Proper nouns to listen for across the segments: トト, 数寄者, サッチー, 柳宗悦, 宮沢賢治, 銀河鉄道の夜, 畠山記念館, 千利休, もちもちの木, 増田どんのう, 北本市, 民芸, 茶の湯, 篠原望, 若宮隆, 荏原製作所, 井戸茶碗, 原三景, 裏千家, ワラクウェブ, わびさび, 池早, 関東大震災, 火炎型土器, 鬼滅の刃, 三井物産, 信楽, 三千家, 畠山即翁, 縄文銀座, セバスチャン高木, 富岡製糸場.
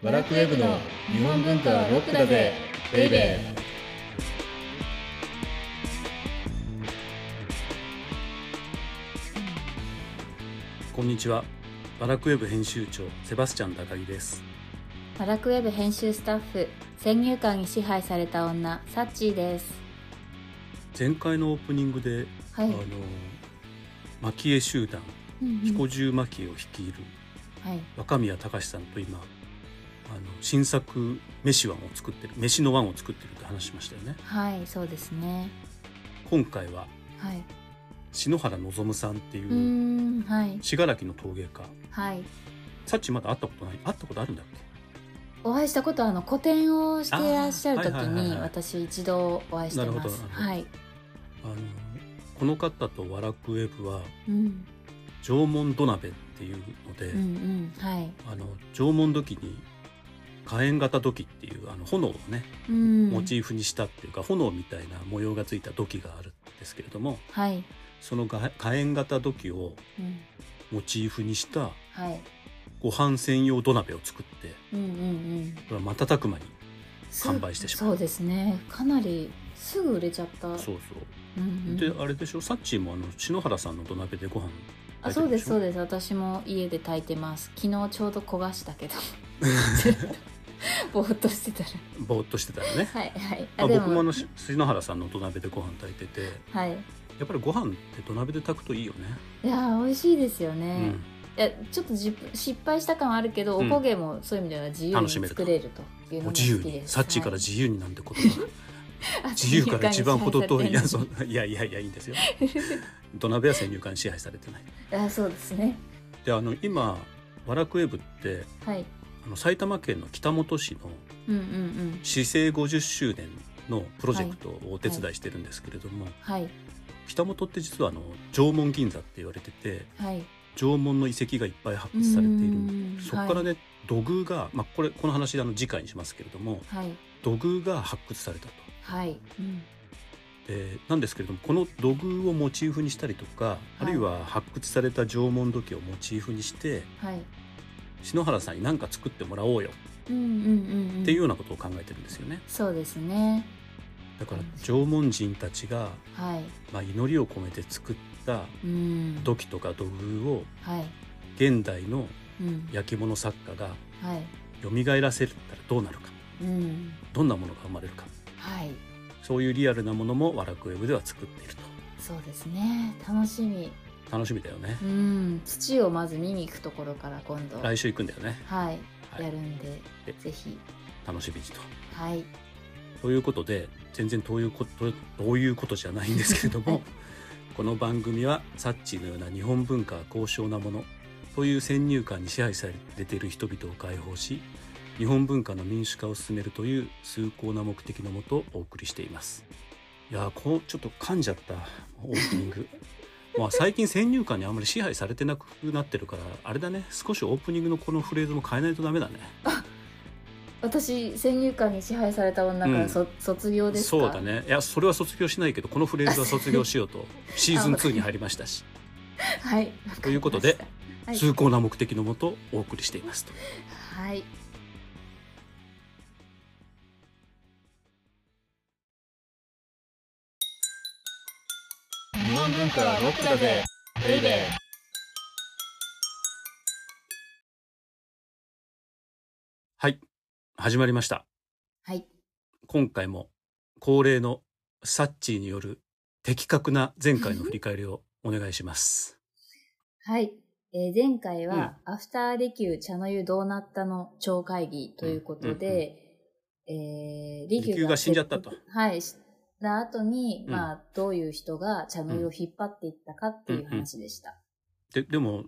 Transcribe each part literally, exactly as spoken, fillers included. ワラクウェブの日本文化はロックだぜベイベー。こんにちは、ワラクウェブ編集長セバスチャン高木です。ワラクウェブ編集スタッフ、先入観に支配された女サッチーです。前回のオープニングで、はい、あの蒔絵集団、うんうん、彦十蒔絵を率いる、はい、若宮隆さんと今あの新作飯碗を作ってる飯の碗を作ってるって話しましたよね。はい、そうですね。今回は、はい、篠原望さんっていう、うん、はい、信楽の陶芸家。はい。さっちまだ会ったことない？会ったことあるんだっけ？お会いしたことはあの個展をしていらっしゃる時に私一度お会いしてます。はい。あのこの方とワラクウェブは、うん、縄文土鍋っていうので、うんうん、はい、あの縄文土器に火炎型土器っていうあの炎をね、うん、モチーフにしたっていうか炎みたいな模様がついた土器があるんですけれども、はい、その火炎型土器をモチーフにした、うん、はい、ご飯専用土鍋を作って、うんうんうん、瞬く間に完売してしまう。そうですね、かなりすぐ売れちゃった。そうそう、うんうん、であれでしょ、サッチーもあの篠原さんの土鍋でご飯炊いてるでしょ。あ、そうですそうです、私も家で炊いてます。昨日ちょうど焦がしたけどぼーっとしてたらぼーっとしてたらねはい、はい、あ、僕もあの篠原さんの土鍋でご飯炊いてて、はい、やっぱりご飯って土鍋で炊くといいよね。いや美味しいですよね、うん、いやちょっと失敗した感はあるけど、うん、おこげもそういう意味では自由に作れるというのが好きです。自由に、サッチーから自由になんてことが自由から一番程遠い。いやいやいやいいんですよ土鍋は先入観に支配されてないあ、そうですね。であの今ワラクウェブって、はい、あの埼玉県の北本市の、うんうんうん、市制ごじゅっしゅうねんのプロジェクトをお手伝いしてるんですけれども、はいはい、北本って実はあの縄文銀座って言われてて、はい、縄文の遺跡がいっぱい発掘されている。そこからね、はい、土偶が、まあ、これこの話あの次回にしますけれども、はい、土偶が発掘されたと、はい、うん、でなんですけれどもこの土偶をモチーフにしたりとか、はい、あるいは発掘された縄文土器をモチーフにして、はい、篠原さんに何か作ってもらおうよ、うんうんうん、っていうようなことを考えてるんですよね。そうですね。だから縄文人たちが、はい、まあ、祈りを込めて作った土器とか土偶を、はい、現代の焼き物作家が蘇らせたらどうなるか、うん、どんなものが生まれるか、はい、そういうリアルなものもワラクウェブでは作っていると。そうですね、楽しみ。楽しみだよね、うん、土をまず見に行くところから今度来週行くんだよね。はい、はい、やるんで、ぜひ楽しみにと。はい、ということで全然どういうことどういうことじゃないんですけれどもこの番組はサッチーのような日本文化は高尚なものという先入観に支配されている人々を解放し、日本文化の民主化を進めるという崇高な目的のもとお送りしています。いやー、こうちょっと噛んじゃったオープニングまあ最近先入観にあんまり支配されてなくなってるからあれだね、少しオープニングのこのフレーズも変えないとダメだね私、先入観に支配された女から、うん、卒業ですか？そうだね。いや、それは卒業しないけど、このフレーズは卒業しようとシーズンツーに入りましたしはい、ということで、はい、崇高な目的のもとお送りしていますと。はい、日本文化はロックだぜベイベー。はい、始まりました、はい、今回も恒例のサッチーによる的確な前回の振り返りをお願いしますはい、えー、前回は、うん、アフターリキュー茶の湯どうなったの超会議ということで、うんうんうん、えー、リキューが死んじゃったと、はい、死んだ後に、うん、まあ、どういう人が茶の湯を引っ張っていったかっていう話でした、うんうんうん、で, でも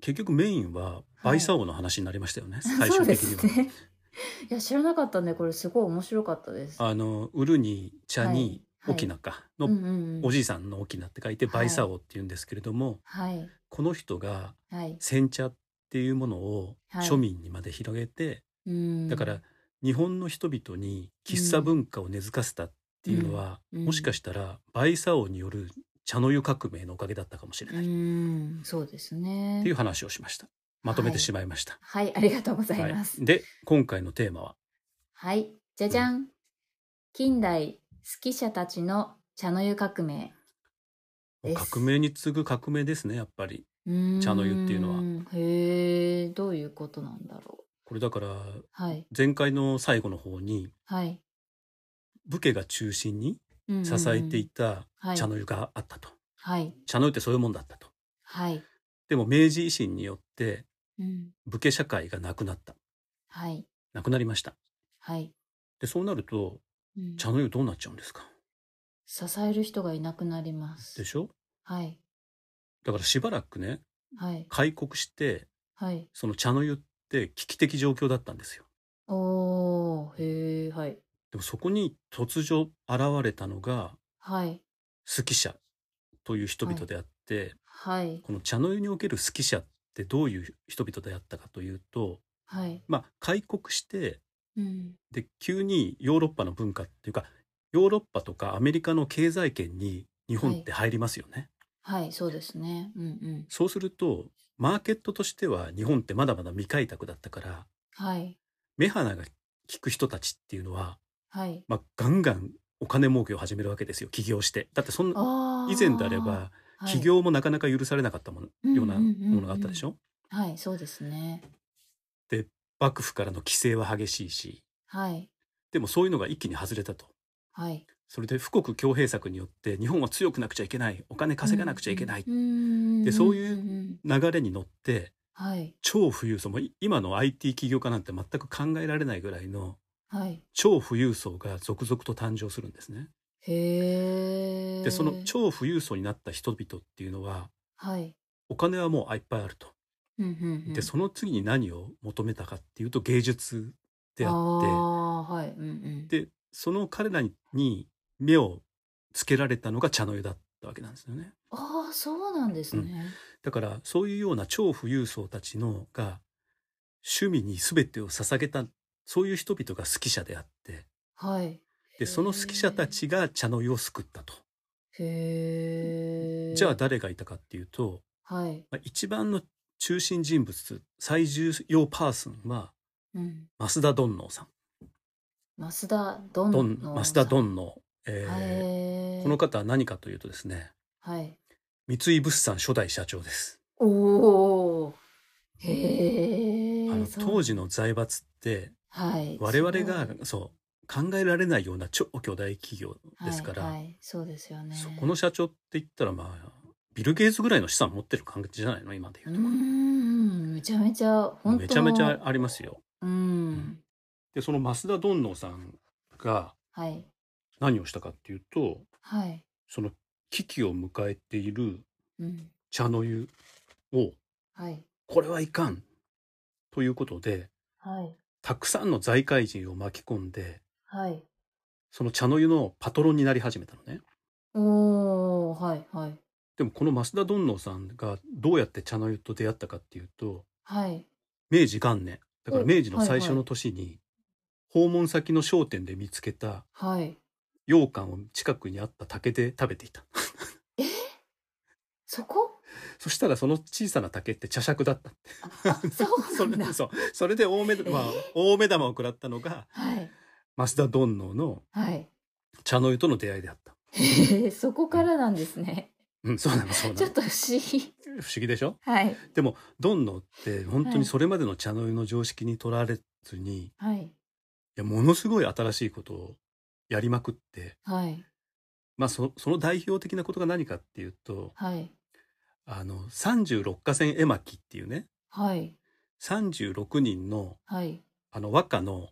結局メインはバイサオの話になりましたよね、はい、最終的にはそうですねいや知らなかったね、これすごい面白かったです。あのウルに茶に沖縄かの、はいはい、うんうん、おじいさんの沖縄って書いてバイサオっていうんですけれども、はい、この人が煎茶っていうものを庶民にまで広げて、はい、だから日本の人々に喫茶文化を根付かせたっていうのは、うんうん、もしかしたらバイサオによる茶の湯革命のおかげだったかもしれない。うん、そうですねっていう話をしました。まとめてしまいました。はい、はい、ありがとうございます、はい、で今回のテーマは、はい、じゃじゃん、うん、近代数寄者たちの茶の湯革命です。革命に次ぐ革命ですね、やっぱり茶の湯っていうのは。へえ、どういうことなんだろう。これだから、はい、前回の最後の方に、はい、武家が中心に支えていた茶の湯があったと、はいはい、茶の湯ってそういうもんだったと、はい、でも明治維新によって武家社会がなくなった、はい、なくなりました、はい、でそうなると、うん、茶の湯どうなっちゃうんですか。支える人がいなくなりますでしょ、はい、だからしばらくね、はい、開国して、はい、その茶の湯ってで危機的状況だったんですよ。おー、へー、はい。でもそこに突如現れたのが、はい、数寄者という人々であって、はいはい、この茶の湯における数寄者ってどういう人々であったかというと、はい、まあ開国して、うん、で急にヨーロッパの文化っていうかヨーロッパとかアメリカの経済圏に日本って入りますよね。はい、はい、そうですね、うんうん、そうするとマーケットとしては日本ってまだまだ未開拓だったから、はい、目鼻が利く人たちっていうのは、はい、まあ、ガンガンお金儲けを始めるわけですよ、起業して。だってそんな以前であれば、はい、起業もなかなか許されなかったものようなものがあったでしょ、うんうんうんうん、はい、そうですね。で幕府からの規制は激しいし、はい、でもそういうのが一気に外れたと、はい、それで富国強兵策によって日本は強くなくちゃいけない、お金稼がなくちゃいけない、うん、でそういう流れに乗って、はい、超富裕層も今の アイティー 起業家なんて全く考えられないぐらいの超富裕層が続々と誕生するんですね、はい、へー。でその超富裕層になった人々っていうのは、はい、お金はもういっぱいあると、うんうんうん、でその次に何を求めたかっていうと芸術であって、あ、はい、うんうん、でその彼らに目をつけられたのが茶の湯だったわけなんですよね。ああ、そうなんですね、うん、だからそういうような超富裕層たちのが趣味に全てを捧げた、そういう人々が数寄者であって、はい、でその数寄者たちが茶の湯を救ったと。へえ。じゃあ誰がいたかっていうと、はい、まあ、一番の中心人物、最重要パーソンは、うん、増田どんのうさん。増田どんのうさん、増田どんのう、えー、この方は何かというとですね、はい、三井物産初代社長です。おー、へー。あの当時の財閥って、はい、我々がそう考えられないような超巨大企業ですから、はいはい、そうですよね。そこの社長って言ったら、まあビル・ゲイツぐらいの資産持ってる感じじゃないの、今でいうと。うーん、めちゃめちゃ本当めちゃめちゃありますよ。うん、うん、でその増田どんのうさんが、はい、何をしたかっていうと、はい、その危機を迎えている茶の湯を、うん、はい、これはいかんということで、はい、たくさんの財界人を巻き込んで、はい、その茶の湯のパトロンになり始めたのね。おー、はいはい。でもこの増田どんのうさんがどうやって茶の湯と出会ったかっていうと、はい、明治元年、だから明治の最初の年に訪問先の商店で見つけた、はい、羊羹を近くにあった竹で食べていた。え、そこ？そしたらその小さな竹って茶杓だったって。あ、そうなんだ。それで、そう、それで大目、まあ、大目玉を食らったのが、はい、増田どんのうの茶の湯との出会いであった。はい、そこからなんですね。うん、うん、そうなの、そうなの。ちょっと不思議。不思議でしょ？はい。でもどんのうって本当にそれまでの茶の湯の常識にとらわれずに、はい、いやものすごい新しいことをやりまくって、はい、まあ、そ, その代表的なことが何かっていうと、はい、あのさんじゅうろく河川絵巻っていうね、はい、さんじゅうろくにん の,、はい、あの和歌の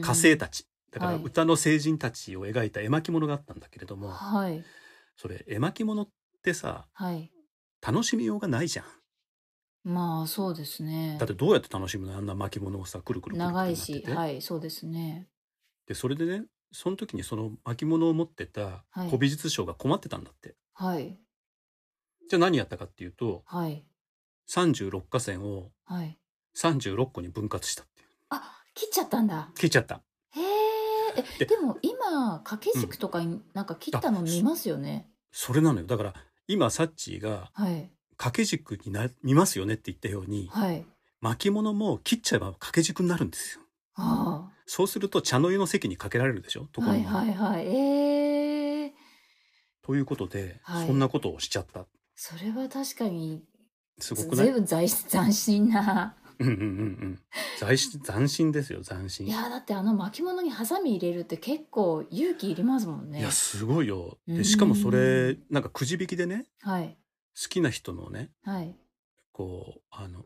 歌聖たち、だから歌の聖人たちを描いた絵巻物があったんだけれども、はい、それ絵巻物ってさ、はい、楽しみようがないじゃん。まあそうですね。だってどうやって楽しむの、あんな巻物をさ、くるくるくるくるなってて、長いし、はい、そうですね。でそれでね、その時にその巻物を持ってた古美術商が困ってたんだって、はい、じゃあ何やったかっていうと、はい、さんじゅうろく河川をさんじゅうろっこに分割したっていう、はい、あ、切っちゃったんだ。切っちゃった。へえ。 で, でも今掛け軸とかになんか切ったの見ますよね、うん、そ, それなのよ。だから今サッチーが掛け軸になりますよねって言ったように、はい、巻物も切っちゃえば掛け軸になるんですよ。ああ、そうすると茶の湯の席にかけられるでしょ、ところに。はいはいはい。えー、ということで、はい、そんなことをしちゃった。それは確かにすごくない？ずいぶん斬新な。うんうんうんうん。斬新、斬新ですよ、斬新。いやだってあの巻物にハサミ入れるって結構勇気いりますもんね。いやすごいよ。でしかもそれなんかくじ引きでね、はい、好きな人のね、はい、こうあの好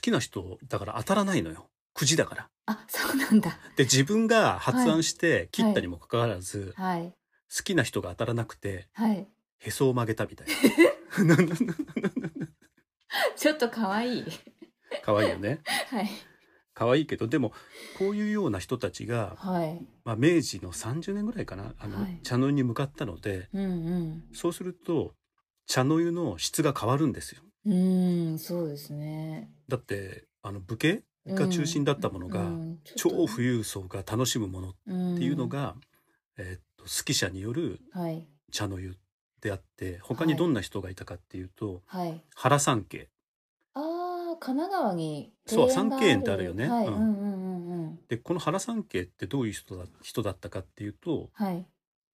きな人だから当たらないのよ。くじだから。あ、そうなんだ。で自分が発案して切ったにもかかわらず、はいはい、好きな人が当たらなくて、はい、へそを曲げたみたいな。ちょっと可愛い。可愛いよね。はい。可愛いけど、でもこういうような人たちが、はい、まあ明治のさんじゅうねんぐらいかな、あの、はい、茶の湯に向かったので、うんうん、そうすると茶の湯の質が変わるんですよ。うーん、そうですね。だってあの武家が中心だったものが、うんうん、超富裕層が楽しむものっていうのが、うん、えー、っと好き者による茶の湯であって、はい、他にどんな人がいたかっていうと、はい、原三景。ああ、神奈川にそう三景園ってあるよね。はい、うんうんうんうん、でこの原三景ってどういう人だ、人だったかっていうと、はい、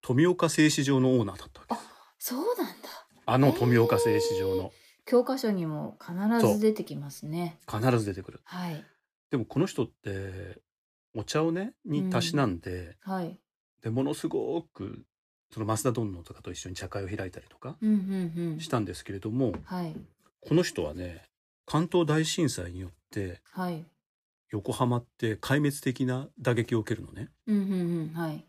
富岡製糸場のオーナーだったわけです。あ、そうなんだ。あの富岡製糸場の、えー、教科書にも必ず出てきますね。必ず出てくる。はい。でもこの人ってお茶をねにたしなんで、うん、はい、でものすごくその増田どんのとかと一緒に茶会を開いたりとかしたんですけれども、うんうんうん、はい、この人はね関東大震災によって、はい、横浜って壊滅的な打撃を受けるのね、うんうんうん、はい、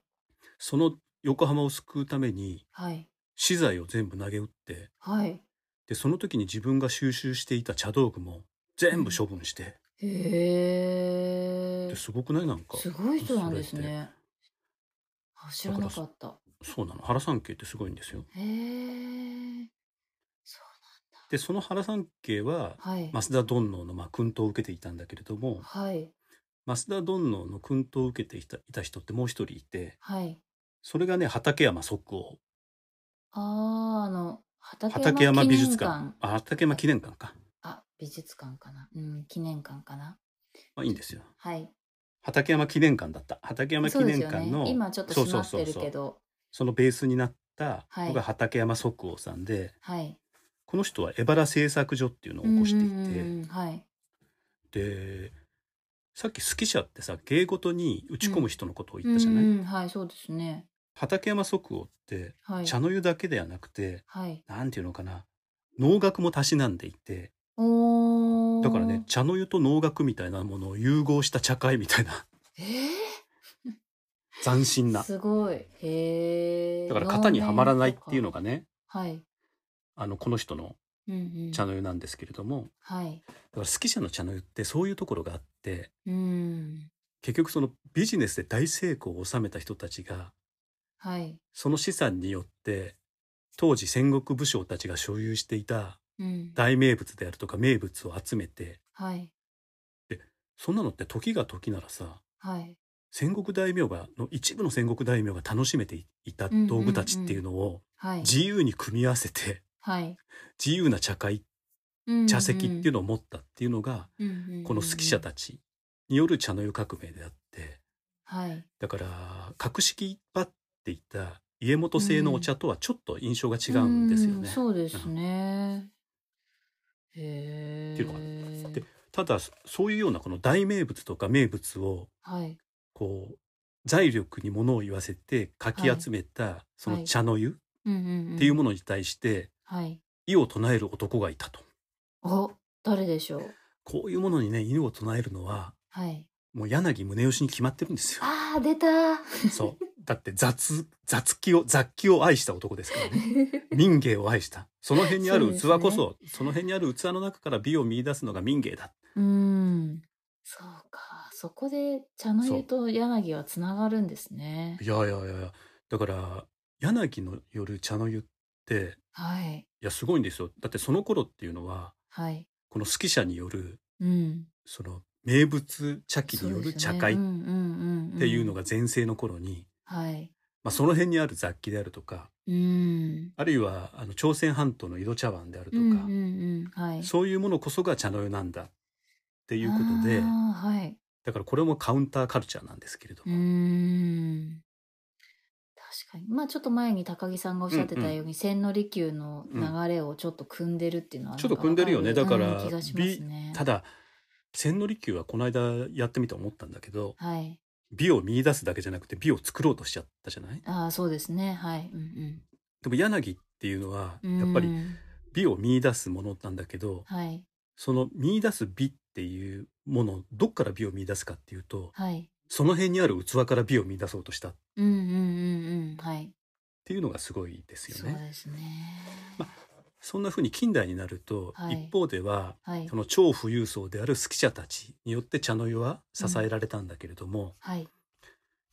その横浜を救うために、はい、資材を全部投げ打って、はい、でその時に自分が収集していた茶道具も全部処分して、うん、へー、すごくない？なんかすごい人なんですね。知らなかった。そうなの、原三景ってすごいんですよ。へー、そうなんだ。でその原三景は、はい、増田どんのうの、まあ、薫陶を受けていたんだけれども、はい、増田どんのうの薫陶を受けてい た, いた人ってもう一人いて、はい、それがね畠山即翁。ああ、あの畠山美術館、あ、畠山記念館か、美術館かな、うん、記念館かな、まあいいんですよ。はい。畠山記念館だった。畠山記念館の、ね、今ちょっと閉まってるけど、そうそうそうそう、そのベースになったのが畠山即翁さんで、はい、この人は荏原製作所っていうのを起こしていて、うんうん、はい、で、さっき好き者ってさ芸事に打ち込む人のことを言ったじゃない？うんうん、はい、そうですね。畠山即翁って、はい、茶の湯だけではなくて、はい、なんていうのかな、能楽もたしなんでいて。だからね茶の湯と能楽みたいなものを融合した茶会みたいな、えー、斬新な、すごい、へー、だから型にはまらないっていうのがね、はい、あのこの人の茶の湯なんですけれども、うんうん、はい、だから好き者の茶の湯ってそういうところがあって、うん、結局そのビジネスで大成功を収めた人たちが、はい、その資産によって当時戦国武将たちが所有していたうん、大名物であるとか名物を集めて、はい、でそんなのって時が時ならさ、はい、戦国大名がの一部の戦国大名が楽しめていた道具たちっていうのを自由に組み合わせて、はい、自由な茶会、はい、茶席っていうのを持ったっていうのが、うんうん、この好き者たちによる茶の湯革命であって、はい、だから格式ばっていた家元製のお茶とはちょっと印象が違うんですよね、うんうん、そうですね、うん、へっていうのがあって、ただそういうようなこの大名物とか名物を、はい、こう財力に物を言わせてかき集めたその茶の湯っていうものに対して異を唱える男がいたと。お、誰でしょう。こういうものにね異を唱えるのは、はい、もう柳宗悦に決まってるんですよ。あー出たそうだって 雑, 雑気を雑気を愛した男ですからね民芸を愛した、その辺にある器こ そ, そ、ね、その辺にある器の中から美を見出すのが民芸だ。うーん、そうか、そこで茶の湯と柳はつながるんですね。いやいやいや、だから柳のよる茶の湯って、はい、いやすごいんですよ。だってその頃っていうのは、はい、この好き者による、うん、その名物茶器による茶会っていうのが全盛の頃に、はい、まあ、その辺にある雑記であるとか、うん、あるいはあの朝鮮半島の井戸茶碗であるとか、うんうんうん、はい、そういうものこそが茶の湯なんだっていうことで、はい、だからこれもカウンターカルチャーなんですけれども、うん、確かに、まあ、ちょっと前に高木さんがおっしゃってたように、うんうん、千利休の流れをちょっと組んでるっていうのはなんか分かる、ちょっと組んでるよね。だから、うん、ただ千利休はこの間やってみて思ったんだけど、はい、美を見出すだけじゃなくて美を作ろうとしちゃったじゃない。ああ、そうですね、はい、うんうん、でも柳っていうのはやっぱり美を見出すものなんだけど、はい、その見出す美っていうもの、どっから美を見出すかっていうと、はい、その辺にある器から美を見出そうとしたっていうのがすごいですよね。そうですね、まあ、そんな風に近代になると、はい、一方では、はい、その超富裕層である数寄茶たちによって茶の湯は支えられたんだけれども、うんはい、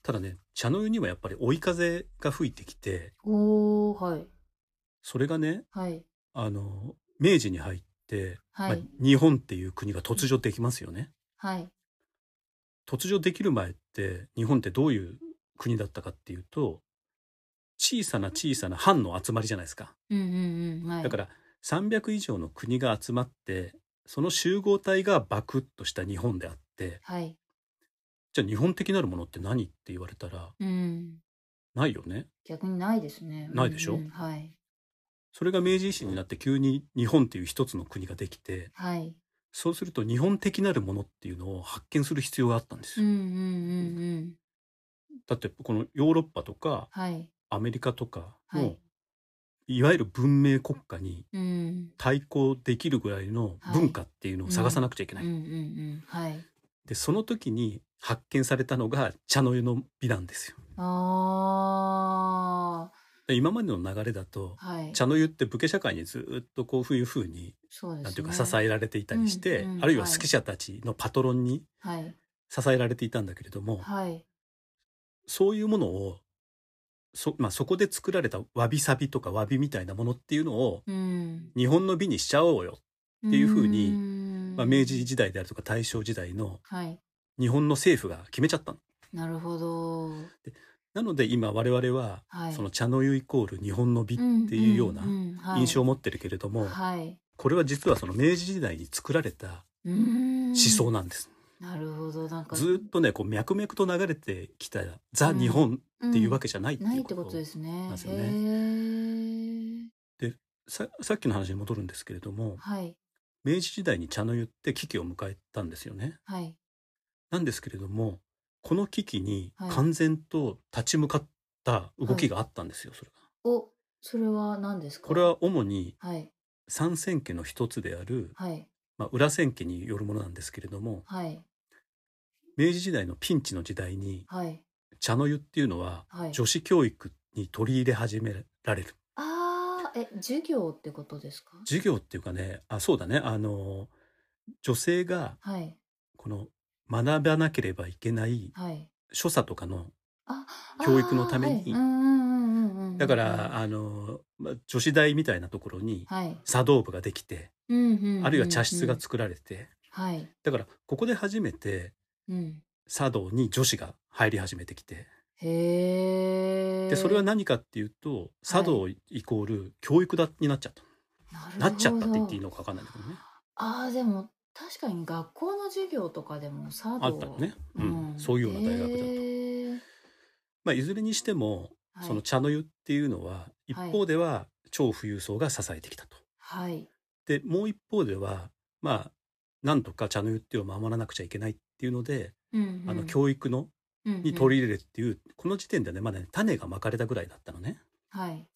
ただね、茶の湯にはやっぱり追い風が吹いてきて、おー、はい、それがね、はい、あの明治に入って、はい、まあ、日本っていう国が突如できますよね、はい、突如できる前って日本ってどういう国だったかっていうと、小さな小さな藩の集まりじゃないですか、うんうんうんはい、だからさんびゃく以上の国が集まって、その集合体がバクッとした日本であって、はい、じゃあ日本的なるものって何って言われたら、うん、ないよね。逆にないですね。ないでしょ、うんうんはい、それが明治維新になって急に日本っていう一つの国ができて、はい、そうすると日本的なるものっていうのを発見する必要があったんですよ、うんうんうんうん、だってこのヨーロッパとか、はいアメリカとかの、はい、いわゆる文明国家に対抗できるぐらいの文化っていうのを探さなくちゃいけない。で、その時に発見されたのが茶の湯の美なんですよ。あで今までの流れだと、はい、茶の湯って武家社会にずっとこういうふうに、ね、なんていうか支えられていたりして、うんうん、あるいは数寄者たちのパトロンに支えられていたんだけれども、はい、そういうものをそ, まあ、そこで作られたわびさびとかわびみたいなものっていうのを日本の美にしちゃおうよっていうふうに、うんまあ、明治時代であるとか大正時代の日本の政府が決めちゃったの、はい、なるほど。でなので今我々は、はい、その茶の湯イコール日本の美っていうような印象を持ってるけれども、うんうんうんはい、これは実はその明治時代に作られた思想なんです。なるほど。なんかずっとねこう脈々と流れてきたザ・日本っていうわけじゃないっていうことなんですよね、うんうん、ないってことですね。で さ, さっきの話に戻るんですけれども、はい、明治時代に茶の湯って危機を迎えたんですよね、はい、なんですけれどもこの危機に完全と立ち向かった動きがあったんですよ、はい、それがおそれは何ですか。これは主に三千家の一つである、はいまあ、裏千家によるものなんですけれども、はい明治時代のピンチの時代に、はい、茶の湯っていうのは、はい、女子教育に取り入れ始められる。あえ授業ってことですか。授業っていうかねあそうだねあの女性が、はい、この学ばなければいけない、はい、所作とかの教育のために、はい、だからあの女子大みたいなところに、はい、茶道部ができて、うんうんうんうん、あるいは茶室が作られて、はい、だからここで初めてうん、茶道に女子が入り始めてきてへでそれは何かっていうと茶道イコール教育だになっちゃった、はい、な, なっちゃったって言っていいのか分かんないけどね。あでも確かに学校の授業とかでも茶道あったのね、うんうん、そういうような大学だと、まあ、いずれにしても、はい、その茶の湯っていうのは一方では超富裕層が支えてきたと、はい、でもう一方ではまあなんとか茶の湯っていうのを守らなくちゃいけないっていうので、うんうん、あの教育のに取り入れるっていう、うんうん、この時点でねまだね種がまかれたぐらいだったのね、はい、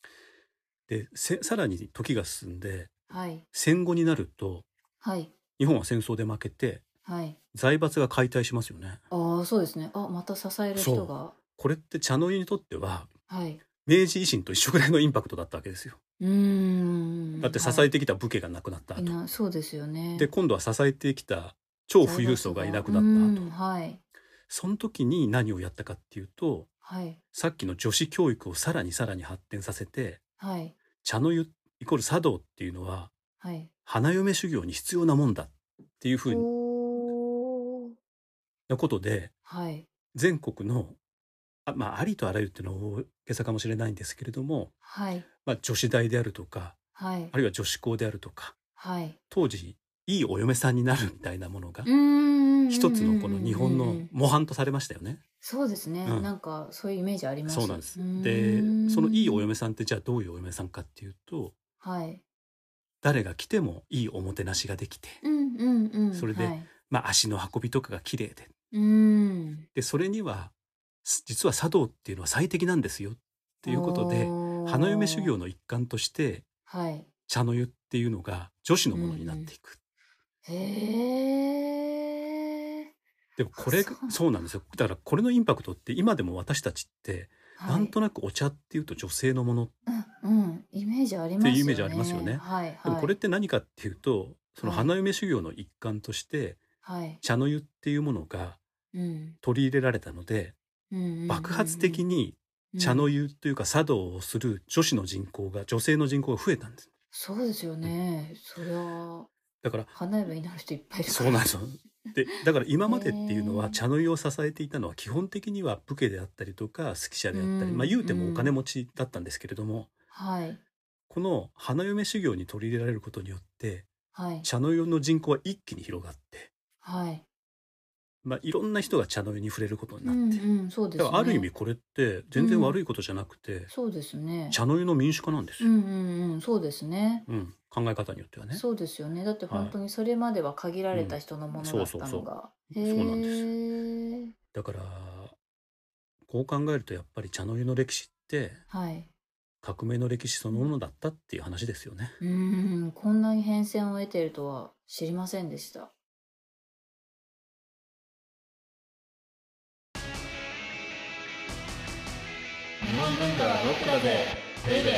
でさらに時が進んで、はい、戦後になると、はい、日本は戦争で負けて、はい、財閥が解体しますよね。あそうですねあまた支える人がこれって茶の湯にとっては、はい、明治維新と一緒ぐらいのインパクトだったわけですよ。うーんだって支えてきた武家がなくなった後、はい、そうですよね。で今度は支えてきた超富裕層がいなくなった後、はい、その時に何をやったかっていうと、はい、さっきの女子教育をさらにさらに発展させて、はい、茶の湯イコール茶道っていうのは、はい、花嫁修行に必要なもんだっていうふうなことで、はい、全国のあ、まあ、ありとあらゆるっていうのは大げさかもしれないんですけれども、はいまあ、女子大であるとか、はい、あるいは女子校であるとか、はい、当時いいお嫁さんになるみたいなものが一つのこの日本の模範とされましたよね。そうですね、うん、なんかそういうイメージあります。そうなんです。で、そのいいお嫁さんってじゃあどういうお嫁さんかっていうと、はい、誰が来てもいいおもてなしができて、うんうんうん、それで、はいまあ、足の運びとかが綺麗で、うんでそれには実は茶道っていうのは最適なんですよっていうことで、花嫁修行の一環として、はい、茶の湯っていうのが女子のものになっていく。うん、へー。でもこれそう、そうなんですよ。だからこれのインパクトって今でも私たちって、はい、なんとなくお茶っていうと女性のものっていうイメージありますよね。はいはい、でもこれって何かっていうと、その花嫁修行の一環として、はい、茶の湯っていうものが取り入れられたので、うん、爆発的に茶の湯というか茶道をする女子の人口が、女性の人口が増えたんです。そうですよね、うん、それはだから花嫁になる人いっぱいいるから。そうなんですよ。でだから今までっていうのは茶の湯を支えていたのは基本的には武家であったりとか数騎者であったり、うん、まあ言うてもお金持ちだったんですけれども、うん、この花嫁修行に取り入れられることによって、はい、茶の湯の人口は一気に広がって、はいまあ、いろんな人が茶の湯に触れることになって、うんうんそうですね、だからある意味これって全然悪いことじゃなくて、うんそうですね、茶の湯の民主化なんですよ、うんうんうん、そうですね、うん、考え方によってはね。そうですよね。だって本当にそれまでは限られた人のものだったのが、そうなんです。だからこう考えるとやっぱり茶の湯の歴史って、はい、革命の歴史そのものだったっていう話ですよね。うんこんなに変遷を得ているとは知りませんでした。日本文化はロックだぜベイベー。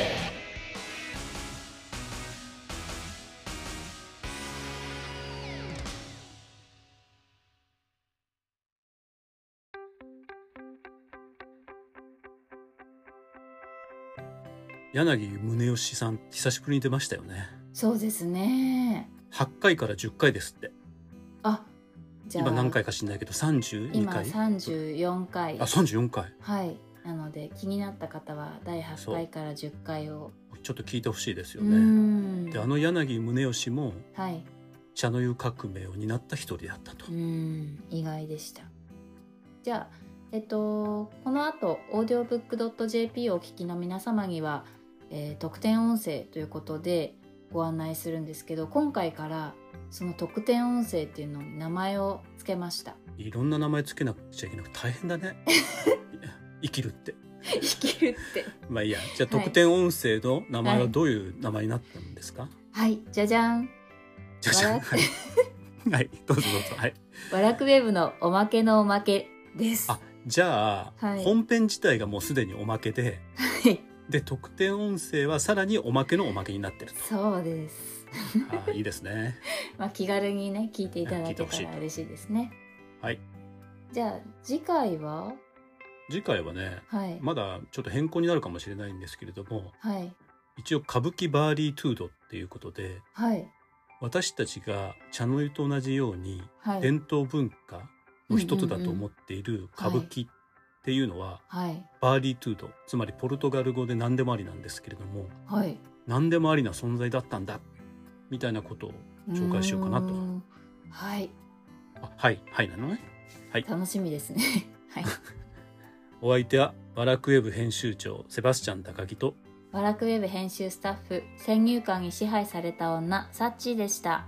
柳宗悦さん久しぶりに出ましたよね。そうですね。はちかいからじゅっかいですって。あ、じゃあ今何回か知んないけどさんじゅうにかい。今さんじゅうよんかい。あ、さんじゅうよんかい。はい。なので気になった方はだいはちかいからじゅっかいをちょっと聞いてほしいですよね。うんであの柳宗悦も茶の湯革命を担った一人だったと。うん意外でした。じゃあ、えっと、この後オーディオブック .jp をお聞きの皆様には、えー、特典音声ということでご案内するんですけど、今回からその特典音声っていうのに名前をつけました。いろんな名前つけなくちゃいけなくて大変だね生きるって生きるってまあいいや。じゃあ特典音声の名前はどういう名前になったんですか。はい、はい、じゃじゃんじゃじゃんはい、はい、どうぞどうぞ。はいワラクウェブのおまけのおまけです。あじゃあ、はい、本編自体がもうすでにおまけで、はい、で特典音声はさらにおまけのおまけになってると。そうですあいいですねまあ気軽にね聞いていただけたら嬉しいですね。はい。じゃあ次回は次回はね、はい、まだちょっと変更になるかもしれないんですけれども、はい、一応歌舞伎バーリートゥードっていうことで、はい、私たちが茶の湯と同じように伝統文化の一つだと思っている歌舞伎っていうのは、はいはい、バーリートゥードつまりポルトガル語で何でもありなんですけれども、はい、何でもありな存在だったんだみたいなことを紹介しようかなと。はいあはいはいなのね、はい、楽しみですねはいお相手はワラクウェブ編集長セバスチャン高木とワラクウェブ編集スタッフ先入観に支配された女サッチーでした。